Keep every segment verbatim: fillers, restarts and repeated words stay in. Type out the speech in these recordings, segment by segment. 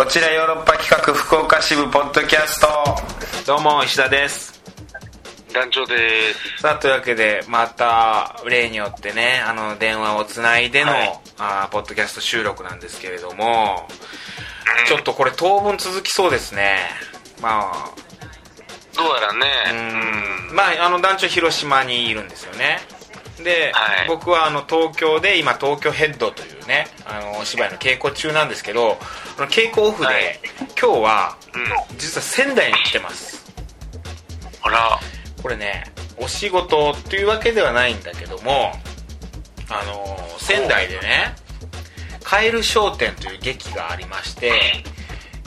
こちらヨーロッパ企画福岡支部ポッドキャスト、どうも石田です。団長です。さあ、というわけでまた例によってね、あの電話をつないでの、はい、あポッドキャスト収録なんですけれども、うん、ちょっとこれ当分続きそうですね。まあどうやらね、うん、まあ、あの団長広島にいるんですよね。で、はい、僕はあの東京で今東京ヘッドというね、あのお芝居の稽古中なんですけど、この稽古オフで、はい、今日は、うん、実は仙台に来てます。あら、これね、お仕事というわけではないんだけども、あの仙台でね、カエル商店という劇がありまして、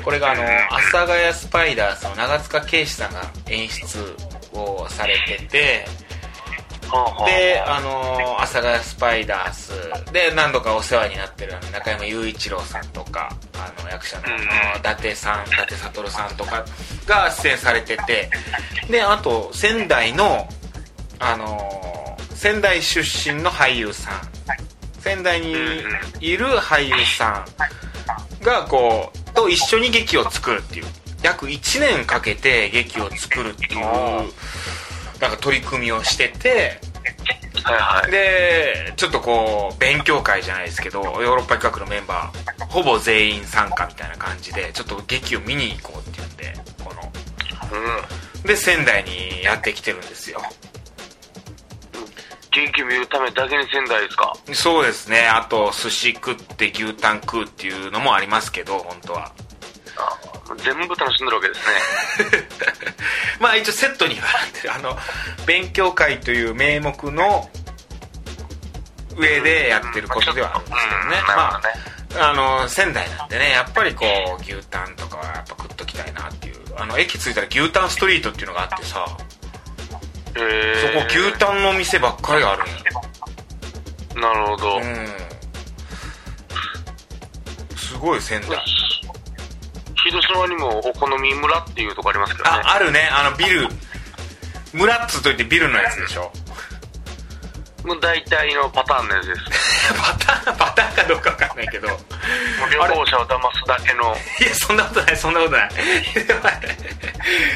これがあの阿佐ヶ谷スパイダースの長塚圭史さんが演出をされてて、で、あの阿佐ヶ谷スパイダースで何度かお世話になってる中山雄一郎さんとか、あの役者の伊達さん、伊達悟さんとかが出演されてて、であと仙台の、あの仙台出身の俳優さん、仙台にいる俳優さんがこうと一緒に劇を作るっていう、約いちねんかけて劇を作るっていうなんか取り組みをしてて、はいはい、でちょっとこう勉強会じゃないですけど、ヨーロッパ企画のメンバーほぼ全員参加みたいな感じで、ちょっと劇を見に行こうっていうんで、この、うん、で仙台にやってきてるんですよ。劇を見るためだけに仙台ですか？そうですね。あと寿司食って牛タン食うっていうのもありますけど、本当は全部楽しんでるわけですね。まあ一応セットにはなってる、あの勉強会という名目の上でやってることではあるんですけどね。まあ、あの仙台なんでね、やっぱりこう牛タンとかはやっぱ食っときたいなっていう、あの駅着いたら牛タンストリートっていうのがあってさ、えー、そこ牛タンの店ばっかりがあるんや。なるほど、うん、すごい仙台。広島にもお好み村っていうとこありますけどね。あ、あるね。あのビル村っつといってビルのやつでしょ。もう大体のパターンのやつです。パターンパターンかどうか分かんないけど、もう旅行者を騙すだけの。いや、そんなことない、そんなことない。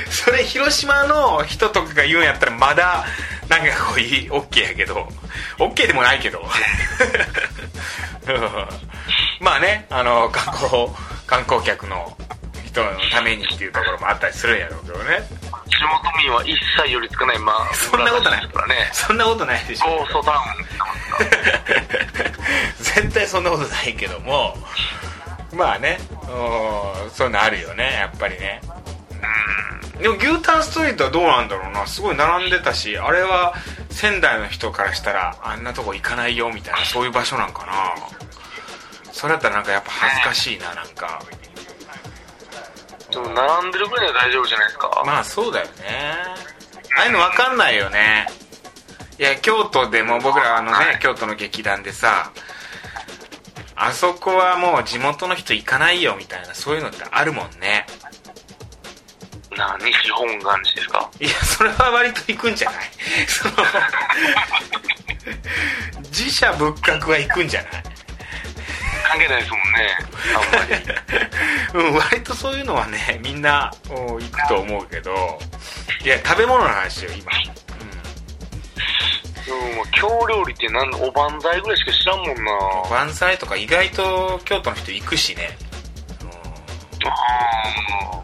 それ広島の人とかが言うんやったらまだなんかこういい OK やけど、 OK でもないけど。まあね、あの観光観光客の人のためにっていうところもあったりするんやろうけどね。地元民は一切寄りつかない、まあ、そんなことないからね。そんなことないでしょ。ゴーストタウン。絶対そんなことないけども、まあね、そういうのあるよね、やっぱりね。うん、でも牛タンストリートはどうなんだろうな。すごい並んでたし、あれは仙台の人からしたらあんなとこ行かないよみたいな、そういう場所なんかな。それだったらなんかやっぱ恥ずかしいな、なんか。でも並んでるぐらいは大丈夫じゃないですか。まあそうだよね。ああいうの分かんないよね。いや、京都でも僕らあのね、はい、京都の劇団でさ、あそこはもう地元の人行かないよみたいな、そういうのってあるもんね。なあ、西本願寺ですか？いや、それは割と行くんじゃない。その寺社仏閣は行くんじゃない。関係ないですもんね、あんまり。うん、割とそういうのはね、みんな行くと思うけど。いや、食べ物の話よ今。うん、京料理って何、おばんざいぐらいしか知らんもんな。おばんざいとか意外と京都の人行くしね。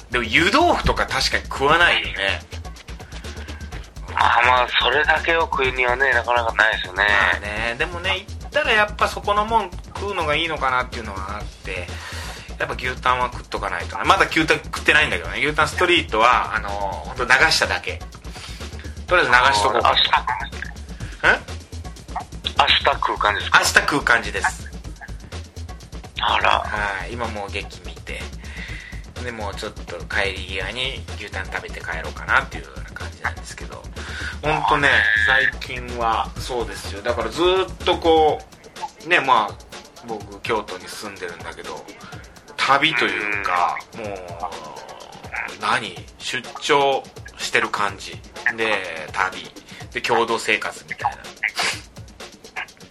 うん、でも湯豆腐とか確かに食わないよね。あ、まあそれだけを食いにはね、なかなかないですよね。まあね、でもね、行ったらやっぱそこのもん食うのがいいのかなっていうのはあって、やっぱ牛タンは食っとかないと。まだ牛タン食ってないんだけどね。牛タンストリートはあのー、ほんと流しただけ。とりあえず流しとこうか。明日食う感じですか？明日食う感じです。あら、はい。今もう劇見て、でもうちょっと帰り際に牛タン食べて帰ろうかなっていうような感じなんですけど、ほんとね、最近はそうですよ。だからずっとこうね、まあ僕京都に住んでるんだけど、旅というか、うん、もう何出張してる感じで、旅で共同生活みたい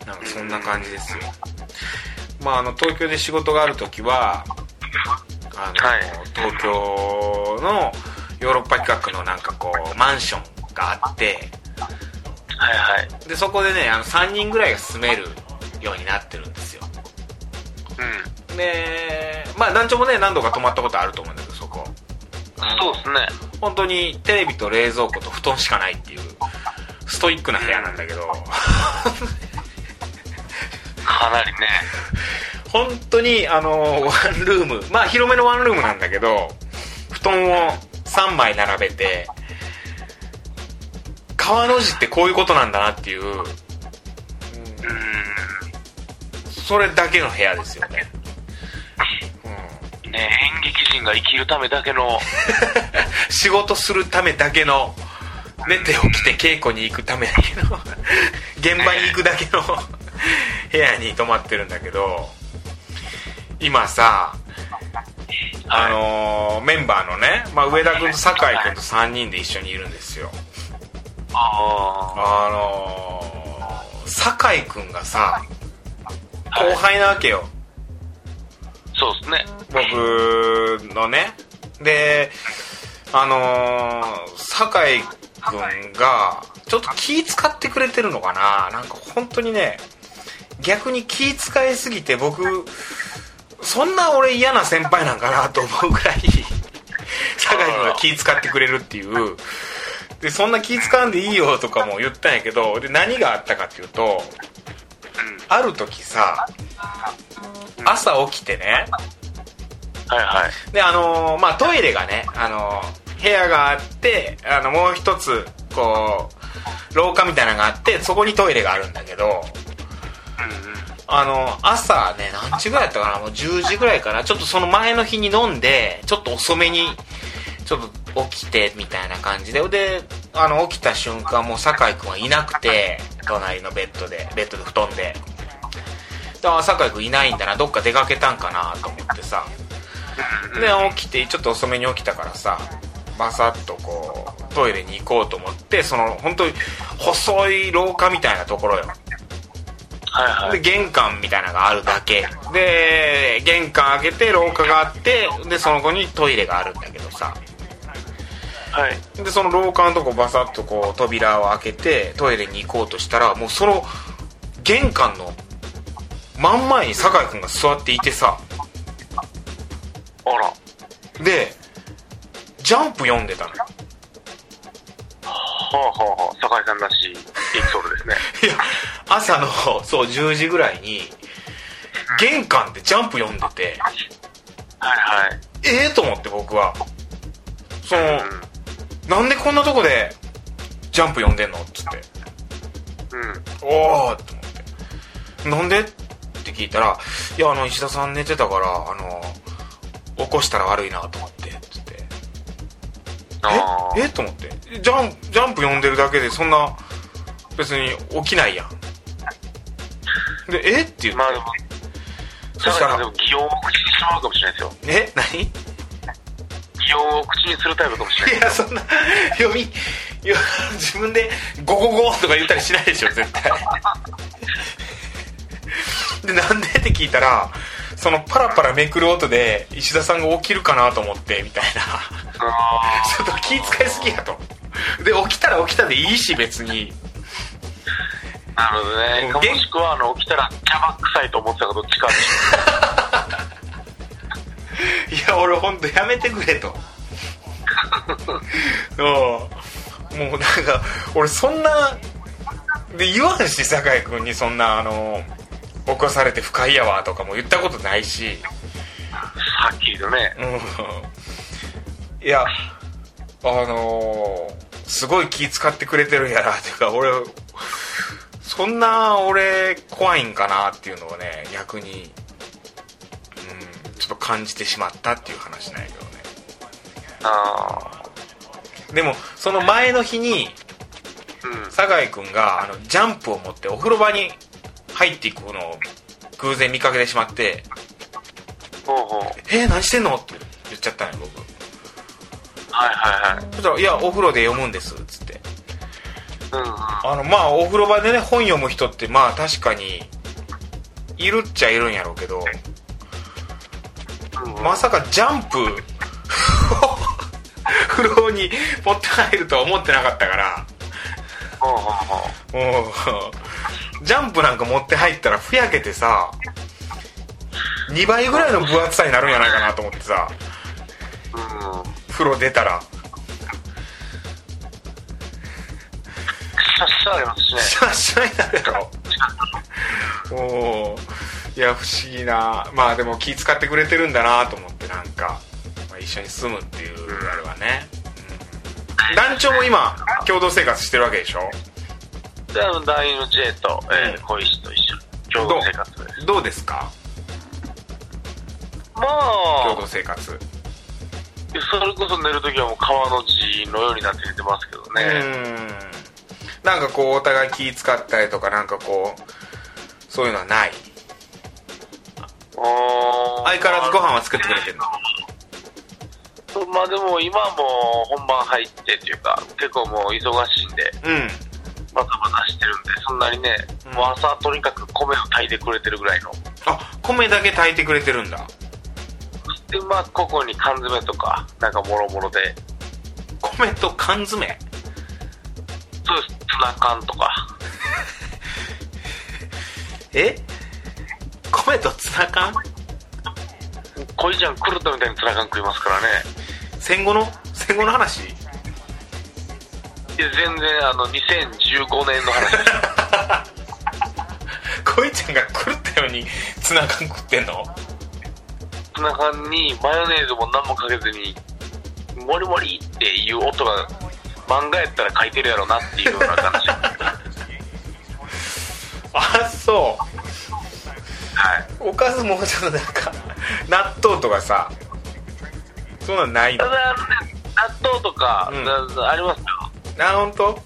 な、なんかそんな感じですよ。うん、まああの東京で仕事があるときはあの、はい、東京のヨーロッパ企画のなんかこうマンションがあって、はいはい、でそこでねあのさんにんぐらいが住めるようになってるんですよ、うん、でまあ団長もね何度か泊まったことあると思うんだけどそこそうですね本当にテレビと冷蔵庫と布団しかないっていうストイックな部屋なんだけど、うん、かなりね本当にあのワンルームまあ広めのワンルームなんだけど布団をさんまい並べて川の字ってこういうことなんだなっていう、うん、それだけの部屋ですよね、うん、ね演劇人が生きるためだけの仕事するためだけの寝て起きて稽古に行くためだけの現場に行くだけの部屋に泊まってるんだけど今さあのー、メンバーのね、まあ、上田君と酒井君とさんにんで一緒にいるんですよあのー、酒井君がさ後輩なわけよそうですね僕のねであのー、酒井君がちょっと気使ってくれてるのかななんか本当にね逆に気使いすぎて僕そんな俺嫌な先輩なんかなと思うぐらい酒井君が気使ってくれるっていうでそんな気使わんでいいよとかも言ったんやけどで何があったかっていうとある時さ朝起きてねはいはいであのー、まあトイレがねあのー、部屋があってあのもう一つこう廊下みたいなのがあってそこにトイレがあるんだけどあの朝ね何時ぐらいだったかなもうじゅうじぐらいかなちょっとその前の日に飲んでちょっと遅めにちょっと起きてみたいな感じでであの起きた瞬間もう酒井君はいなくて隣のベッドでベッドで布団であ酒井君いないんだなどっか出かけたんかなと思ってさで起きてちょっと遅めに起きたからさバサッとこうトイレに行こうと思ってその本当に細い廊下みたいなところよはいはい、で玄関みたいなのがあるだけで玄関開けて廊下があってでその後にトイレがあるんだけどさ、はい、でその廊下のとこバサッとこう扉を開けてトイレに行こうとしたらもうその玄関の真ん前に酒井君が座っていてさあらでジャンプ読んでたのよはあはあはあ、酒井さんらしいエピソードですねいや朝のそうじゅうじぐらいに玄関でジャンプ読んでてはいはいええー、と思って僕はその、うん、なんでこんなとこでジャンプ読んでんのっつってうんおーって思ってなんでって聞いたらいやあの石田さん寝てたからあの起こしたら悪いなと思ってつってええー、と思ってジャン、ジャンプ読んでるだけでそんな別に起きないやんでえって言って、まあ、そしたらでも擬音を口にしまうかもしれないですよえ何擬音を口にするタイプかもしれないいやそんな読み自分でゴゴゴとか言ったりしないでしょ絶対でなんでって聞いたらそのパラパラめくる音で石田さんが起きるかなと思ってみたいなちょっと気遣いすぎやとで起きたら起きたでいいし別になるほどねもしくはあの起きたらキャバ臭いと思ってたからどっちかいや俺ほんとやめてくれともうなんか俺そんなで言わんし酒井君にそんなあの起こされて不快やわとかも言ったことないしはっきりとね、うん、いやあのー、すごい気使ってくれてるんやなっていうか俺そんな俺怖いんかなっていうのをね逆に、うん、ちょっと感じてしまったっていう話なんやけどねああでもその前の日に、うん、酒井くんがあのジャンプを持ってお風呂場に入っていくのを偶然見かけてしまってほうほうえー、何してんのって言っちゃったのよ僕はいはいはいそしたらいやお風呂で読むんですっつって、うん、あのまあお風呂場でね本読む人ってまあ確かにいるっちゃいるんやろうけどまさかジャンプをフローに持って入るとは思ってなかったから、うん、ジャンプなんか持って入ったらふやけてさにばいぐらいの分厚さになるんじゃないかなと思ってさ、うん、風呂出たらシャッシャーありますね。シャッシャーになるやろおー、いや不思議な。まあでも気使ってくれてるんだなと思ってなんか、まあ、一緒に住むっていうあれはね、うん、団長も今共同生活してるわけでしょ。団員の J と、えー、小石と一緒共同生活です。どうですかまあ共同生活。それこそ寝るときはもう川の字のようになって寝てますけどね。うん、なんかこうお互い気使ったりとかなんかこうそういうのはない。お相変わらずご飯は作ってくれてるの。まあでも今はもう本番入ってっていうか結構もう忙しいんで、うん、バタバタしてるんでそんなにね、うん、もう朝とにかく米を炊いてくれてるぐらいの。あ、米だけ炊いてくれてるんだ。でまあ、ここに缶詰とかなんかもろもろで米と缶詰。そうです、ツナ缶とかえ米とツナ缶。こいちゃんクルトみたいにツナ缶食いますからね。戦後の戦後の話。いや全然あのにせんじゅうごねんの話こいちゃんが狂ったようにツナ缶食ってんの。ツナ缶にマヨネーズも何もかけずにモリモリっていう音が漫画やったら書いてるやろなっていうような話あ、そう、はい、おかずもうちょっとなんか納豆とかさそんなんないの。ただ納豆とか、うん、ありますよ。あ、ほんと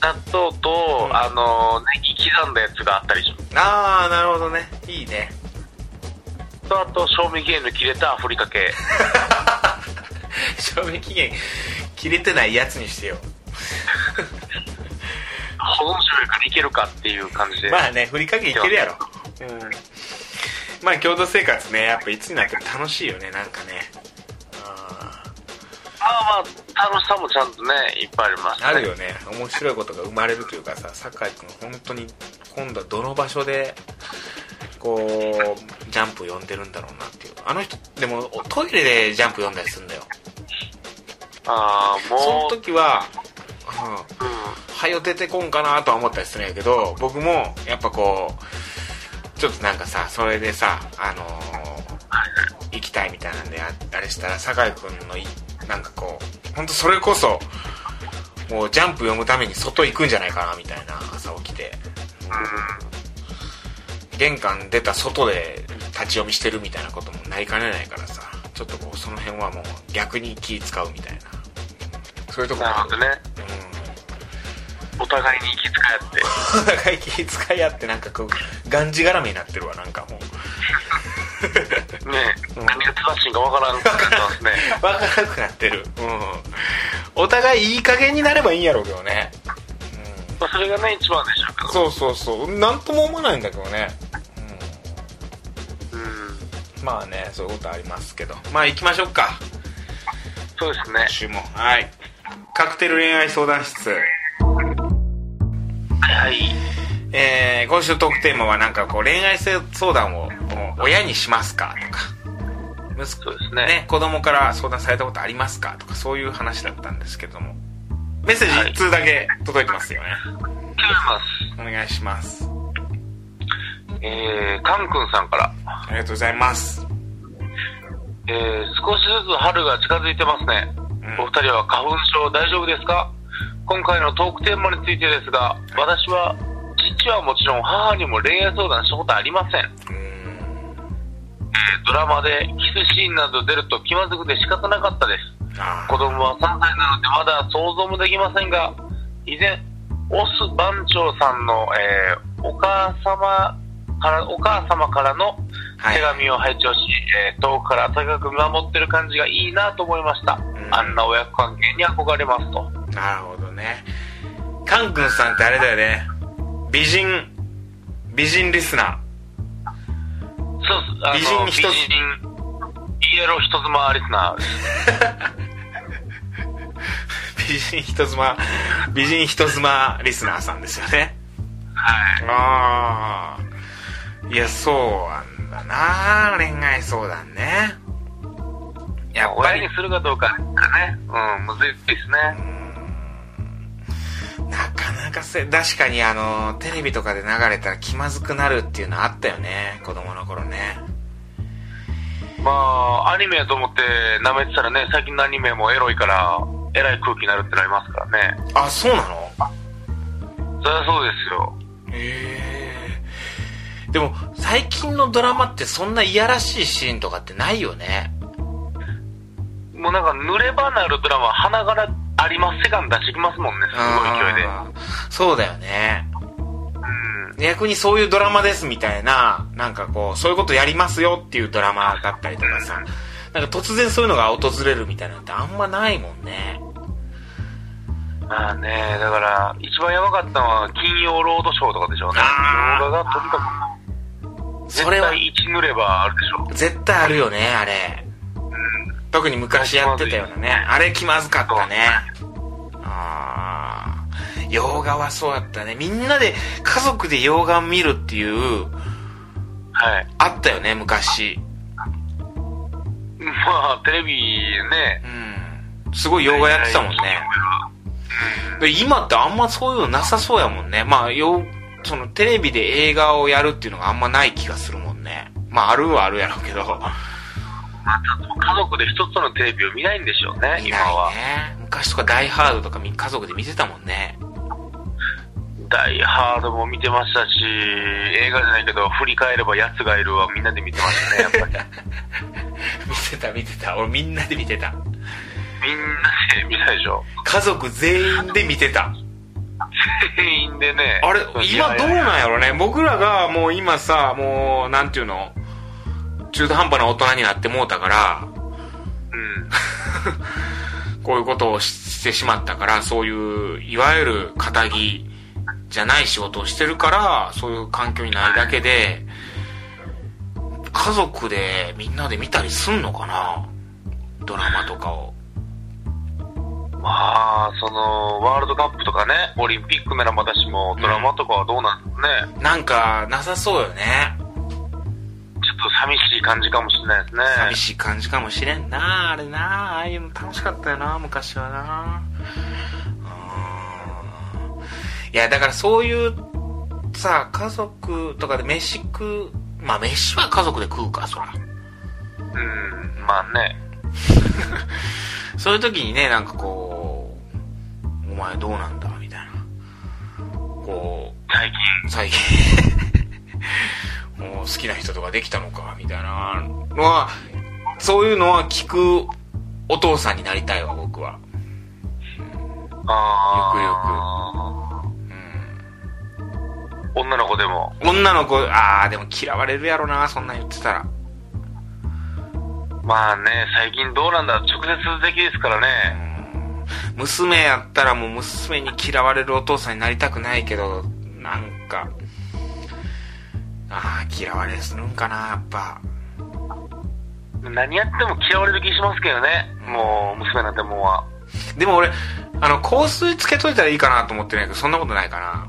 納豆と、うん、あのネギ刻んだやつがあったりします。あー、なるほどね、いいね。あと賞味期限の切れたふりかけ賞味期限切れてないやつにしてよ保存食からいけるかっていう感じで。まあね、ふりかけいけるやろ、うん、まあ共同生活ね、やっぱいつになっても楽しいよね、なんかね。ああ、まあ楽しさもちゃんとね、いっぱいありますね。あるよね、面白いことが生まれるというかさ、酒井君本当に今度はどの場所でこうジャンプ読んでるんだろうなっていう。あの人でもトイレでジャンプ読んだりするんだよ。ああ、もうその時ははよ、うんうん、出てこんかなとは思ったりするんやけど、僕もやっぱこうちょっとなんかさ、それでさ、あのー、行きたいみたいなんであれしたら酒井君のいなんかこうほんとそれこそもうジャンプ読むために外行くんじゃないかなみたいな。朝起きて、うん、玄関出た外で立ち読みしてるみたいなこともなりかねないからさ、ちょっとこうその辺はもう逆に気使うみたいな、そういうところ。なるほどね、うん、お互いに気遣い合ってお互い気遣い合ってなんかこうがんじがらめになってるわ、なんかもうねえ、うん、何が正しいんかわからなくなってますねわからなくなってる、うん、お互いいい加減になればいいんやろうけどね。それがね一番でしょうけど。そうそうそう、なんとも思わないんだけどね、うん、うん、まあね、そういうことありますけど、まあ行きましょうか。そうですね、今週もはい、カクテル恋愛相談室、はい、えー、今週トークテーマはなんかこう恋愛相談を親にしますかとか、息子ですね、ね、子供から相談されたことありますかとか、そういう話だったんですけども、メッセージいっ通だけ届いてますよね。届いてます。お願いします。えー、カン君さんから。ありがとうございます。えー、少しずつ春が近づいてますね。うん、お二人は花粉症大丈夫ですか？今回のトークテーマについてですが、私は、父はもちろん母にも恋愛相談したことはありません。うん、えー、ドラマでキスシーンなど出ると気まずくて仕方なかったです。子供はさんさいなのでまだ想像もできませんが、以前オス番長さんの、えー、お母様からお母様からの手紙を拝聴し、はい、えー、遠くから温かく見守ってる感じがいいなと思いました、うん、あんな親子関係に憧れますと。なるほどね。カン君さんってあれだよね、美人美人リスナー。そうです、美人一つイエロー人妻リスナー美人人妻美人人妻リスナーさんですよね。はい。ああ、いやそうなんだな、恋愛相談ね。やっぱり親にするかどうかね、うん、むずいですね。なかなかせ、確かにあのテレビとかで流れたら気まずくなるっていうのあったよね、子供の頃ね。まあアニメやと思って舐めてたらね、最近のアニメもエロいからえらい空気になるってなりますからね。あ、そうなの？そりゃそうですよ。へえ。でも最近のドラマってそんないやらしいシーンとかってないよね。もうなんか濡れ場なるドラマは花柄あります、セカンド出してきますもんね、すごい勢いで。そうだよね、うん、逆にそういうドラマですみたいな、なんかこうそういうことやりますよっていうドラマだったりとかさ、うん、なんか突然そういうのが訪れるみたいなのってあんまないもんね。まあね、だから一番やばかったのは金曜ロードショーとかでしょうね。金曜ロードがとにかく絶対一濡ればあるでしょ。絶対あるよね、あれ。特に昔やってたようなね、あれ気まずかったね。ああ、洋画はそうだったね。みんなで家族で洋画見るっていう、はい、あったよね昔。まあテレビね、うん、すごい洋画やってたもんね。で今ってあんまそういうのなさそうやもんね。まあよ、そのテレビで映画をやるっていうのがあんまない気がするもんね。まああるはあるやろうけど。まあ、家族で一つのテレビを見ないんでしょうね、今は。昔とかダイハードとか家族で見てたもんね。ダイハードも見てましたし、映画じゃないけど振り返れば奴がいるはみんなで見てましたね、やっぱり。見てた見てた、俺みんなで見てた。みんなで見たでしょ。家族全員で見てた。全員でね。あれ今どうなんやろね。僕らがもう今さ、もうなんていうの、中途半端な大人になってもうたから、うん、こういうことをしてしまったから、そういういわゆる肩着じゃない仕事をしてるから、そういう環境にないだけで、家族でみんなで見たりすんのかな、ドラマとかを。まあそのワールドカップとかね、オリンピックならまだしも、ドラマとかはどうなんですね、うん、なんかなさそうよね。寂しい感じかもしれないですね。寂しい感じかもしれんな、あれな。ああいうの楽しかったよな、昔はな。いやだからそういうさ、家族とかで飯食う、まあ飯は家族で食うか、そら。うん、まあね。そういう時にね、なんかこう、お前どうなんだみたいな、こう最近最近好きな人とかできたのかみたいなのは、そういうのは聞くお父さんになりたいわ、僕は。ああ、よくよく、うん、女の子でも女の子、ああでも嫌われるやろな、そんなん言ってたら。まあね、最近どうなんだ、直接的ですからね、うん、娘やったらもう娘に嫌われるお父さんになりたくないけど、なんかああ嫌われするんかな、やっぱ。何やっても嫌われる気しますけどね、もう娘なんてもんは。でも俺あの香水つけといたらいいかなと思ってないけど、そんなことないかな。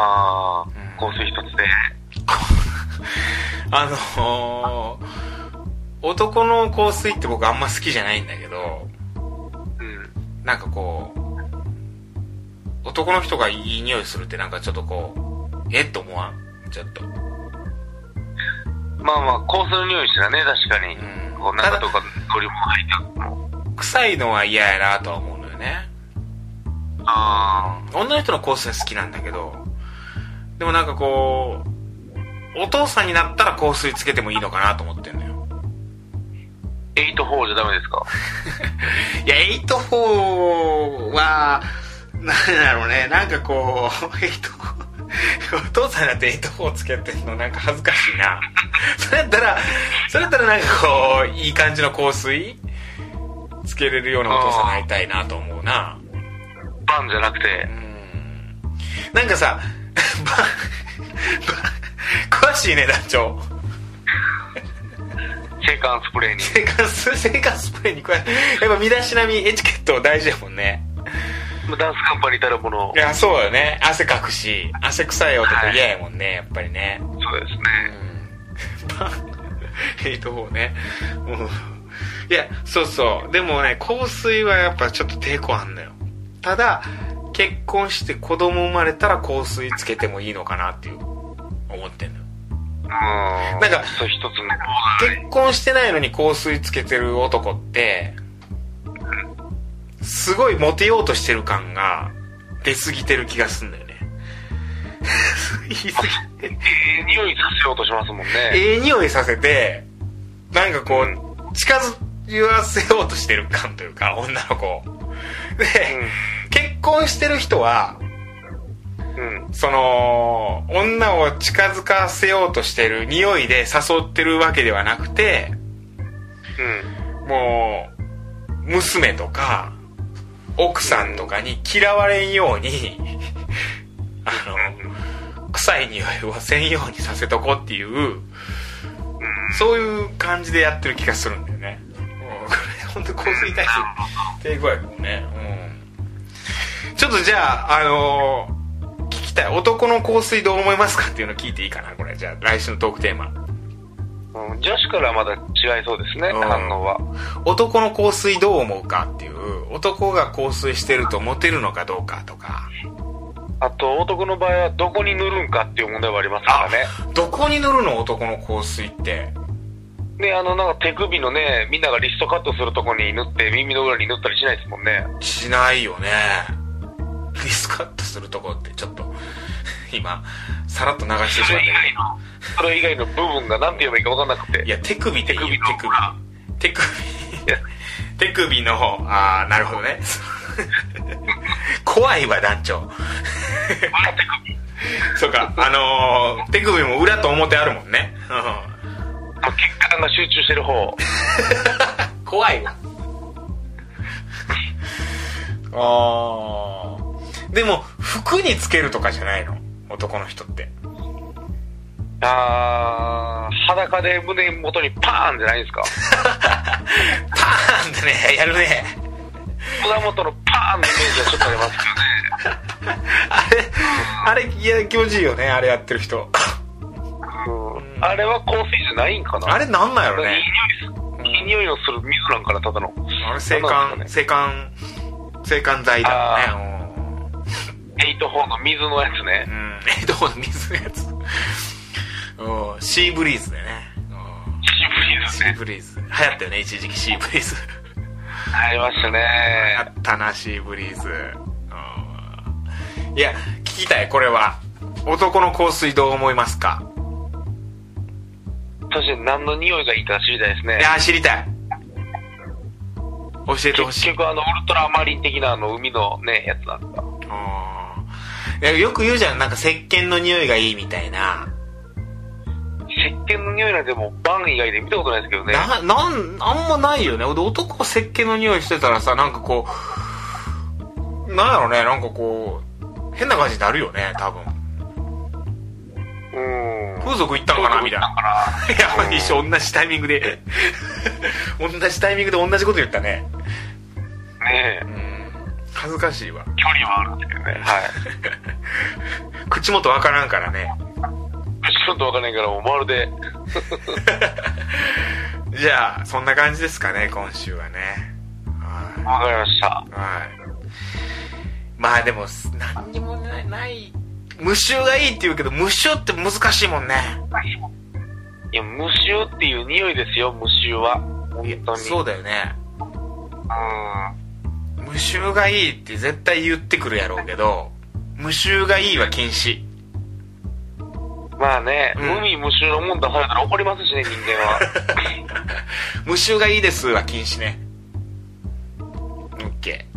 ああ、うん、香水一つであのー、男の香水って僕あんま好きじゃないんだけど、うん、なんかこう男の人がいい匂いするって、なんかちょっとこうえっと思わん、ちょっと。まあまあ香水の匂いしたらね、確かに、うん、こう中とか鳥も入ったも臭いのは嫌やなとは思うのよね。ああ、女の人の香水は好きなんだけど、でもなんかこうお父さんになったら香水つけてもいいのかなと思ってんのよ。はちよんじゃダメですか？いやはちよんは何だろうね、なんかこうはちよんお父さんだってはちよんつけてるのなんか恥ずかしいな。それやったらそれやったらなんかこういい感じの香水つけれるようなお父さんになりたいなと思うな。バンじゃなくて、うん、なんかさ、バン詳しいね団長。制汗スプレーに制汗スプレーにこれやっぱ身だしなみエチケット大事だもんね。ダンスカンパニーたるもの。いやそうだよね、汗かくし汗臭い男嫌やもんね、はい、やっぱりね。そうですね、うん、ヘイトフォーね、うん、いやそうそう。でもね香水はやっぱちょっと抵抗あんのよ。ただ結婚して子供生まれたら香水つけてもいいのかなっていう思ってんのよ。なんか結婚してないのに香水つけてる男ってすごいモテようとしてる感が出過ぎてる気がすんだよね。ええ匂いさせようとしますもんね。ええ匂いさせてなんかこう近づかせようとしてる感というか女の子で、うん、結婚してる人は、うん、その女を近づかせようとしてる匂いで誘ってるわけではなくて、うん、もう娘とか奥さんとかに嫌われんようにあの臭い匂いをせんようにさせとこっていうそういう感じでやってる気がするんだよね。もうこれ本当香水に対して抵抗やけどね、うん、ちょっとじゃああの聞きたい男の香水どう思いますかっていうの聞いていいかな。これじゃあ来週のトークテーマ、うん、女子からはまだ違いそうですね、うん、反応は。男の香水どう思うかっていう、男が香水してるとモテるのかどうかとか、あと男の場合はどこに塗るんかっていう問題はありますからね。どこに塗るの男の香水ってね、あのなんか手首のねみんながリストカットするとこに塗って耳の裏に塗ったりしないですもんね。しないよね。リストカットするとこってちょっと今さらっと流してしまってそれ以外の部分がなんて言えばいいか分かんなくて。いや手首で言う手首手首手首のああなるほどね怖いわ団長そうかあのー、手首も裏と表あるもんね血管が集中してる方怖いわあーでも服につけるとかじゃないの男の人って。あー裸で胸元にパーンじゃないですかパーンってねやるね。胸元のパーンのイメージはちょっとありますけどねあれあれいや気持ちいいよねあれやってる人うん、あれは香水じゃないんかな。あれなんなんやろね。いい匂いのする水なんかなただの。あれ制汗制汗制汗剤だよね。はちよんの水のやつね。うんはちよんの水のやつ。うんシーブリーズだよね。シーブリーズね。シーブリーズ流行ったよね一時期シーブリーズ。ありましたね。流行ったなシーブリーズ。うんいや聞きたいこれは男の香水どう思いますか。そして何の匂いがいいか知りたいですね。いや知りたい。教えてほしい。結局あのウルトラマリン的なあの海のねやつなんだ。ああ。よく言うじゃんなんか石鹸の匂いがいいみたいな。石鹸の匂いなんてもうバン以外で見たことないですけどね。ななんあんまないよね。男が石鹸の匂いしてたらさなんかこうなんやろねなんかこう変な感じになるよね多分。風俗行ったのかなみたいな。いや一緒同じタイミングで同じタイミングで同じこと言ったね。ねえ。うん恥ずかしいわ。距離はあるんだけどね。はい。口元わからんからね。口元わからんからもうまるで。じゃあそんな感じですかね今週はね。わかりました。はい。まあでも何にもない。ない無臭がいいって言うけど無臭って難しいもんね。いや無臭っていう匂いですよ無臭は本当に。そうだよね。うん無臭がいいって絶対言ってくるやろうけど無臭がいいは禁止。まあね、うん、無味無臭のもん出されたら怒りますしね人間は無臭がいいですは禁止ね。ね、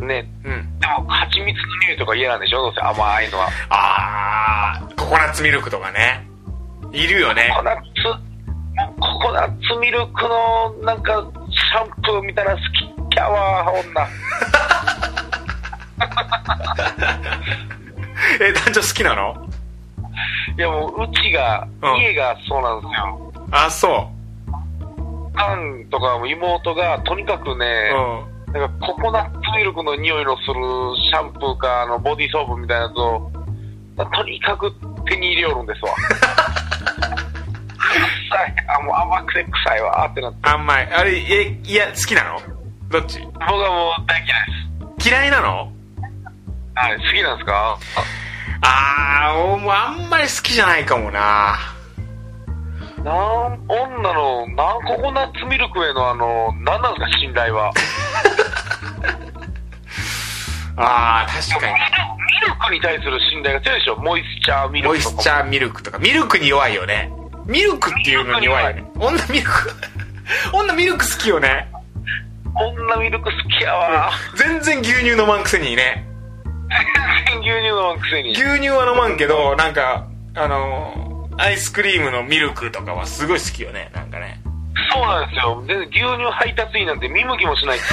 うん、でも蜂蜜の匂いとか嫌なんでしょどうせ甘いのは。ああココナッツミルクとかねいるよね。ココナッツココナッツミルクのなんかシャンプーみたいな好きキャワー女え男女好きなの。いやもううちが、うん、家がそうなんですよ。あそうアンとか妹がとにかくね、うん、なんかココナッツミルクの匂いのするシャンプーかあのボディーソープみたいなのととにかく手に入れよるんですわ。臭い、あ、もう甘くて臭いわーってなって。甘いあれ、え、いや好きなの？どっち？僕はもう大嫌いです。嫌いなの？はい。好きなんですか？ああ、もうあんまり好きじゃないかもな。なん女のなんココナッツミルクへのあの何なんですか信頼は。ああ、確かにミルクに対する信頼が強いでしょ。モイスチャーミルクとか。モイスチャーミルクとかミルクに弱いよね。ミルクっていうのに弱いよね。女ミルク女ミルク好きよね。女ミルク好きやわ。全然牛乳飲まんくせにね。全然牛乳飲まんくせに。牛乳は飲まんけど、なんかあのー、アイスクリームのミルクとかはすごい好きよね。なんかね。そうなんですよ。全然牛乳配達員なんて見向きもしないって。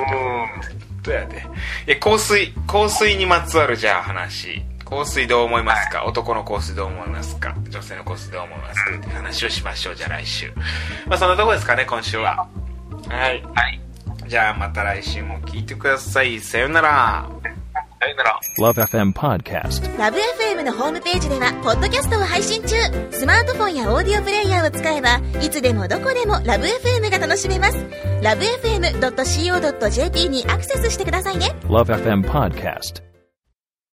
うん。どうやって。え、香水、香水にまつわるじゃあ話。香水どう思いますか、はい、男の香水どう思いますか、女性の香水どう思いますかって話をしましょう。じゃあ来週、まあそんなとこですかね今週は。はい、はい、じゃあまた来週も聞いてください。さよなら。さよなら。 LoveFM Podcast。 LoveFM のホームページではポッドキャストを配信中。スマートフォンやオーディオプレイヤーを使えばいつでもどこでも LoveFM が楽しめます。 ラブエフエムドットシーオードットジェーピー にアクセスしてくださいね。 LoveFM Podcast。